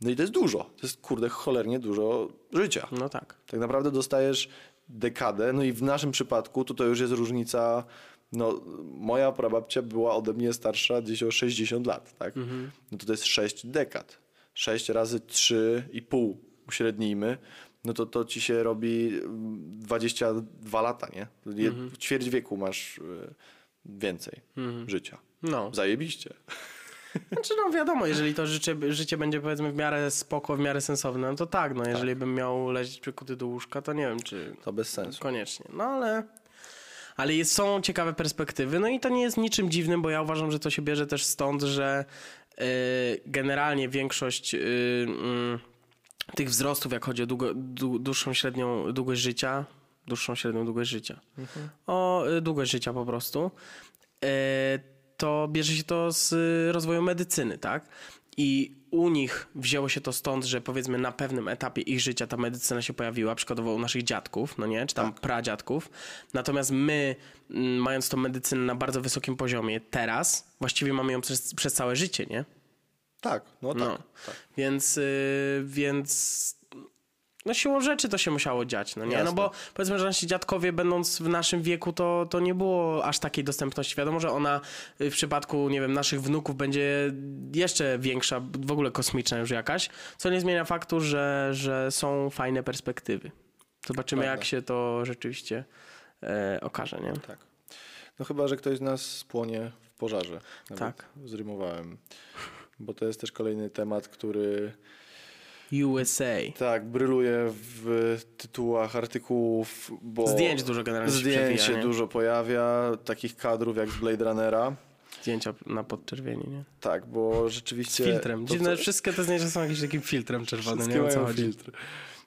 No i to jest dużo. To jest, kurde, cholernie dużo życia. No tak. Tak naprawdę dostajesz dekadę, no i w naszym przypadku to to już jest różnica, no moja prababcia była ode mnie starsza gdzieś o sześćdziesiąt lat, tak? Mhm. No to to jest sześć dekad. sześć razy trzy i pół uśrednijmy, no to to ci się robi dwadzieścia dwa lata, nie? Mhm. W ćwierć wieku masz więcej mhm. życia. No. Zajebiście. Znaczy no wiadomo, jeżeli to życie, życie będzie powiedzmy w miarę spoko, w miarę sensowne, no to tak, no jeżeli tak. bym miał leżeć przykuty do łóżka, to nie wiem czy... To bez sensu. Koniecznie, no ale... Ale jest, są ciekawe perspektywy, no i to nie jest niczym dziwnym, bo ja uważam, że to się bierze też stąd, że yy, generalnie większość yy, yy, tych wzrostów, jak chodzi o długo, dłu, dłuższą średnią długość życia, dłuższą średnią długość życia, mhm. o yy, długość życia po prostu, yy, to bierze się to z rozwoju medycyny, tak? I u nich wzięło się to stąd, że powiedzmy na pewnym etapie ich życia ta medycyna się pojawiła, przykładowo u naszych dziadków, no nie? Czy tam tak. pradziadków. Natomiast my, mając tą medycynę na bardzo wysokim poziomie teraz, właściwie mamy ją przez, przez całe życie, nie? Tak, no tak. No. tak. Więc, yy, więc... No siłą rzeczy to się musiało dziać, no nie? Jasne. No bo powiedzmy, że nasi dziadkowie będąc w naszym wieku, to, to nie było aż takiej dostępności. Wiadomo, że ona w przypadku, nie wiem, naszych wnuków będzie jeszcze większa, w ogóle kosmiczna już jakaś, co nie zmienia faktu, że, że są fajne perspektywy. Zobaczymy, Prawda. jak się to rzeczywiście e, okaże, nie? Tak. No chyba, że ktoś z nas spłonie w pożarze. Nawet tak. Zrymowałem, bo to jest też kolejny temat, który... U S A. Tak, bryluje w tytułach artykułów, bo... Zdjęć dużo generalnie się przewija, Zdjęć się nie? dużo pojawia, takich kadrów jak z Blade Runnera. Zdjęcia na podczerwieni, nie? Tak, bo rzeczywiście... Z filtrem. To, Dziwne, co... wszystkie te zdjęcia są jakimś takim filtrem czerwonym, nie wiem co chodzi. Filtr.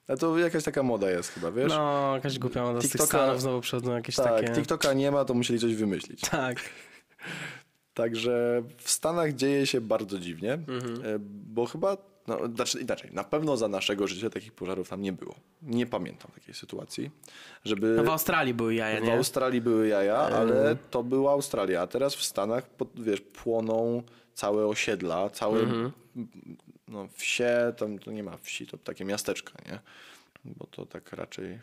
A to jakaś taka moda jest chyba, wiesz? No, jakaś głupia moda TikToka... z tych Stanów znowu przychodzą jakieś tak, takie... Tak, TikToka nie ma, to musieli coś wymyślić. Tak. Także w Stanach dzieje się bardzo dziwnie, mhm. bo chyba... No, znaczy inaczej, na pewno za naszego życia takich pożarów tam nie było. Nie pamiętam takiej sytuacji, żeby... No w Australii były jaja, nie? W Australii były jaja, ale to była Australia. A teraz w Stanach, wiesz, płoną całe osiedla, całe mhm. no, wsie, tam to nie ma wsi, to takie miasteczka, nie? Bo to tak raczej...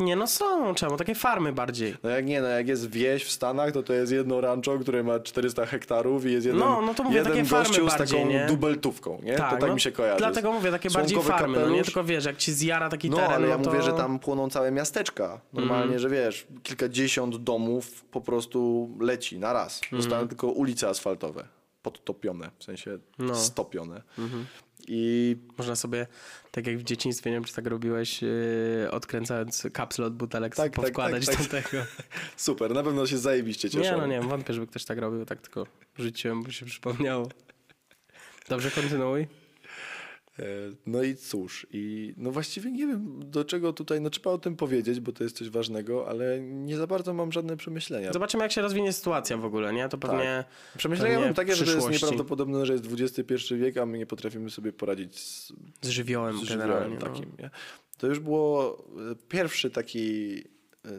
Nie, no są, czemu? Takie farmy bardziej. No jak nie, no jak jest wieś w Stanach, to to jest jedno rancho, które ma czterysta hektarów i jest jeden, no, no to mówię, jeden takie farmy bardziej, z taką nie? dubeltówką, nie? Tak, to tak no, mi się kojarzy. Dlatego mówię, takie Słonkowy bardziej farmy, kapelusz. No nie tylko wiesz, jak ci zjara taki no, teren, ale no ale ja to... mówię, że tam płoną całe miasteczka. Normalnie, mm. że wiesz, kilkadziesiąt domów po prostu leci na raz. Zostaną mm. tylko ulice asfaltowe, podtopione, w sensie no. stopione. Mm-hmm. I można sobie, tak jak w dzieciństwie, nie wiem, czy tak robiłeś, yy, odkręcając kapsle od butelek, tak, podkładać tak, tak, do tak. tego. Super, na pewno się zajebiście cieszą. Nie, no nie, wątpię, żeby ktoś tak robił, tak tylko życiem by się przypomniało. Dobrze, kontynuuj. No i cóż, i no właściwie nie wiem, do czego tutaj, no trzeba o tym powiedzieć, bo to jest coś ważnego, ale nie za bardzo mam żadne przemyślenia. Zobaczymy, jak się rozwinie sytuacja w ogóle, nie? To pewnie tak. Przemyślenia pewnie mam takie, że to jest nieprawdopodobne, że jest dwudziesty pierwszy wiek, a my nie potrafimy sobie poradzić z, z żywiołem, z żywiołem takim, nie? To już było pierwszy taki,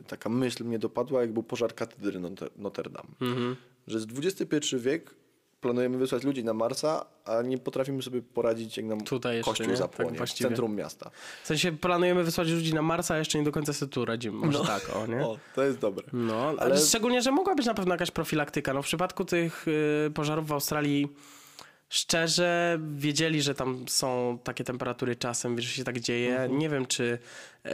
taka myśl mnie dopadła, jak był pożar katedry Notre Dame. Mhm. Że jest dwudziesty pierwszy wiek, planujemy wysłać ludzi na Marsa, a nie potrafimy sobie poradzić, jak nam tutaj kościół jeszcze, zapłonie tak w centrum miasta. W sensie planujemy wysłać ludzi na Marsa, a jeszcze nie do końca sobie tu radzimy. Może no. tak, o nie? O, to jest dobre. No, ale... ale szczególnie, że mogła być na pewno jakaś profilaktyka. No, w przypadku tych y, pożarów w Australii szczerze wiedzieli, że tam są takie temperatury czasem, że się tak dzieje. Mhm. Nie wiem, czy y,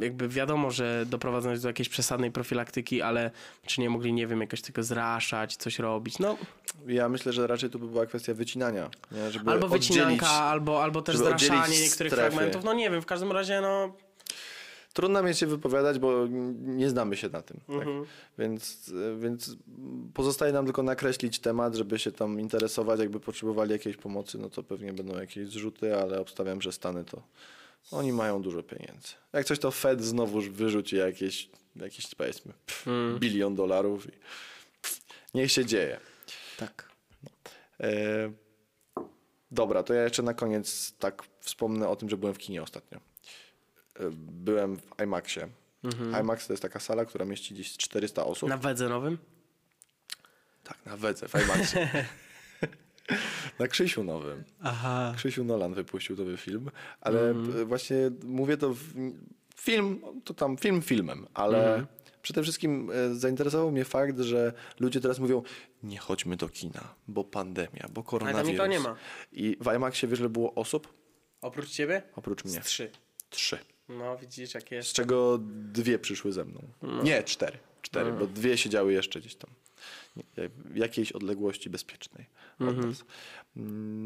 jakby wiadomo, że doprowadzono do jakiejś przesadnej profilaktyki, ale czy nie mogli, nie wiem, jakoś tylko zraszać, coś robić. No. Ja myślę, że raczej to by była kwestia wycinania. Nie? Żeby albo wycinanka, albo, albo też zraszanie niektórych strefy. Fragmentów. No nie wiem, w każdym razie no... Trudno mi się wypowiadać, bo nie znamy się na tym. Mhm. Tak? Więc, więc pozostaje nam tylko nakreślić temat, żeby się tam interesować. Jakby potrzebowali jakiejś pomocy, no to pewnie będą jakieś zrzuty, ale obstawiam, że Stany to... Oni mają dużo pieniędzy. Jak coś to Fed znowu wyrzuci jakieś, jakieś powiedzmy, pff, mm. bilion dolarów. I niech się dzieje. Tak. E, dobra, to ja jeszcze na koniec tak wspomnę o tym, że byłem w kinie ostatnio. Byłem w IMAXie. Mhm. IMAX to jest taka sala, która mieści gdzieś czterysta osób. Na Wedze nowym? Tak, na Wedze, w IMAXie. Na Krzysiu nowym. Aha. Krzysiu Nolan wypuścił nowy film, ale mhm. właśnie mówię to w film, to tam film filmem, ale mhm. przede wszystkim zainteresował mnie fakt, że ludzie teraz mówią, nie chodźmy do kina, bo pandemia, bo koronawirus. Ale tam nikogo nie ma. I w IMAXie wiesz, ile było osób? Oprócz ciebie? Oprócz mnie. Z trzy. Trzy. No widzisz, jak jest. Z czego dwie przyszły ze mną. No. Nie, cztery. Cztery, no. Bo dwie siedziały jeszcze gdzieś tam. W jakiejś odległości bezpiecznej mm-hmm. od nas.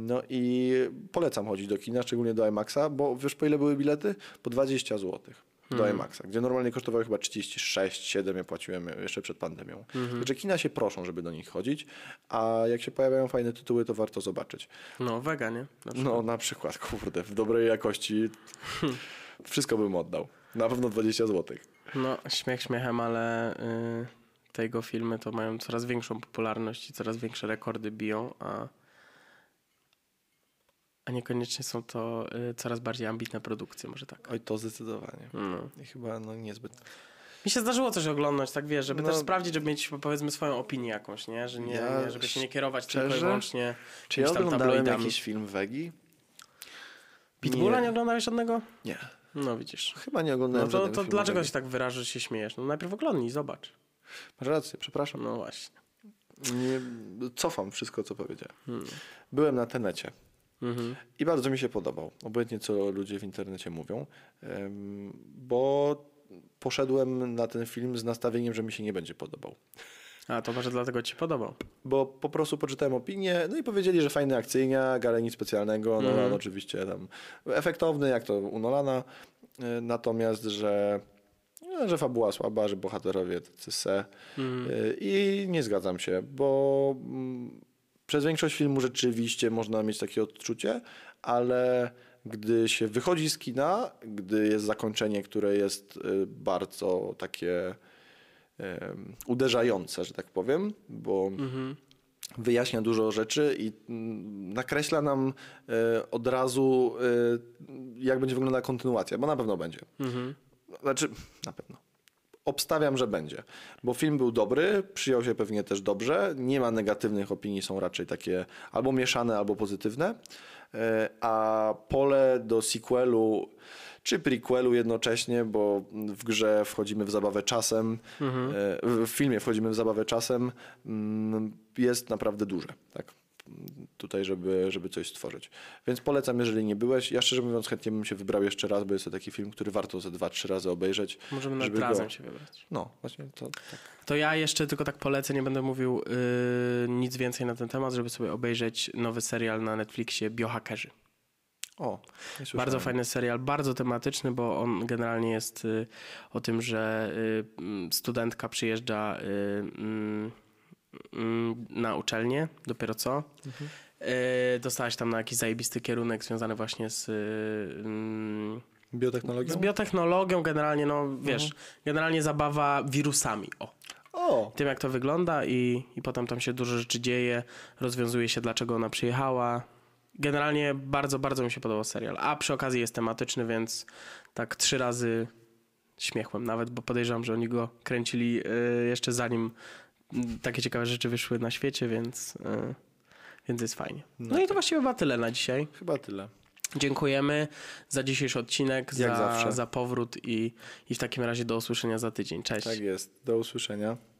No i polecam chodzić do kina, szczególnie do IMAXa, bo wiesz, po ile były bilety? Po dwadzieścia złotych do mm. IMAXa, gdzie normalnie kosztowały chyba trzydzieści sześć, siedem, ja płaciłem jeszcze przed pandemią. Mm-hmm. Także kina się proszą, żeby do nich chodzić, a jak się pojawiają fajne tytuły, to warto zobaczyć. No, wega, nie? Na no, na przykład, kurde, w dobrej jakości wszystko bym oddał. Na pewno dwadzieścia złotych. No, śmiech śmiechem, ale... Yy... Te jego filmy to mają coraz większą popularność i coraz większe rekordy biją, a, a niekoniecznie są to y, coraz bardziej ambitne produkcje, może tak. Oj, to zdecydowanie. No. I chyba no, niezbyt... Mi się zdarzyło coś oglądać, tak wiesz, żeby no, też sprawdzić, żeby mieć powiedzmy swoją opinię jakąś, nie? Że nie, ja, nie żeby się nie kierować szczerze? Tylko i wyłącznie czy ja oglądałem tabloidami. Jakiś film Wegi? Pitbulla nie, nie oglądałeś żadnego? Nie. No widzisz. Chyba nie oglądałem no, to, żadnego to filmu dlaczego Wegi? Się tak wyrażasz, że się śmiejesz? No najpierw oglądnij, zobacz. Masz rację, przepraszam. No właśnie. Nie, cofam wszystko, co powiedziałem. Hmm. Byłem na Tenecie mhm. i bardzo mi się podobał. Obojętnie, co ludzie w internecie mówią, bo poszedłem na ten film z nastawieniem, że mi się nie będzie podobał. A, to może dlatego ci podobał? Bo po prostu poczytałem opinię, no i powiedzieli, że fajny akcyjniak, ale nic specjalnego. Nolan mhm. oczywiście tam efektowny, jak to u Nolana. Natomiast, że... że fabuła słaba, że bohaterowie tacy se. Mm. I nie zgadzam się, bo przez większość filmu rzeczywiście można mieć takie odczucie, ale gdy się wychodzi z kina, gdy jest zakończenie, które jest bardzo takie um, uderzające, że tak powiem, bo mm-hmm. wyjaśnia dużo rzeczy i nakreśla nam y, od razu y, jak będzie wyglądała kontynuacja, bo na pewno będzie. Mm-hmm. Znaczy, na pewno. Obstawiam, że będzie. Bo film był dobry, przyjął się pewnie też dobrze. Nie ma negatywnych opinii, są raczej takie albo mieszane, albo pozytywne. A pole do sequelu czy prequelu jednocześnie, bo w grze wchodzimy w zabawę czasem, mhm. w filmie wchodzimy w zabawę czasem, jest naprawdę duże. Tak? Tutaj, żeby, żeby coś stworzyć. Więc polecam, jeżeli nie byłeś. Ja szczerze mówiąc chętnie bym się wybrał jeszcze raz, bo jest to taki film, który warto ze dwa, trzy razy obejrzeć. Możemy nawet razem go... się wybrać. No, właśnie to tak. To ja jeszcze tylko tak polecę, nie będę mówił yy, nic więcej na ten temat, żeby sobie obejrzeć nowy serial na Netflixie Biohackerzy. O, bardzo fajny serial, bardzo tematyczny, bo on generalnie jest o tym, że studentka przyjeżdża na uczelnię, dopiero co. Mhm. Dostałaś tam na jakiś zajebisty kierunek związany właśnie z... Biotechnologią? Z biotechnologią generalnie, no wiesz, mhm. generalnie zabawa wirusami, o. O. Tym jak to wygląda i, i potem tam się dużo rzeczy dzieje, rozwiązuje się dlaczego ona przyjechała. Generalnie bardzo, bardzo mi się podobał serial. A przy okazji jest tematyczny, więc tak trzy razy śmiechłem nawet, bo podejrzewam, że oni go kręcili jeszcze zanim takie ciekawe rzeczy wyszły na świecie, więc, więc jest fajnie. No, no i to właściwie chyba tyle na dzisiaj. Chyba tyle. Dziękujemy za dzisiejszy odcinek, za, za powrót i, i w takim razie do usłyszenia za tydzień. Cześć. Tak jest, do usłyszenia.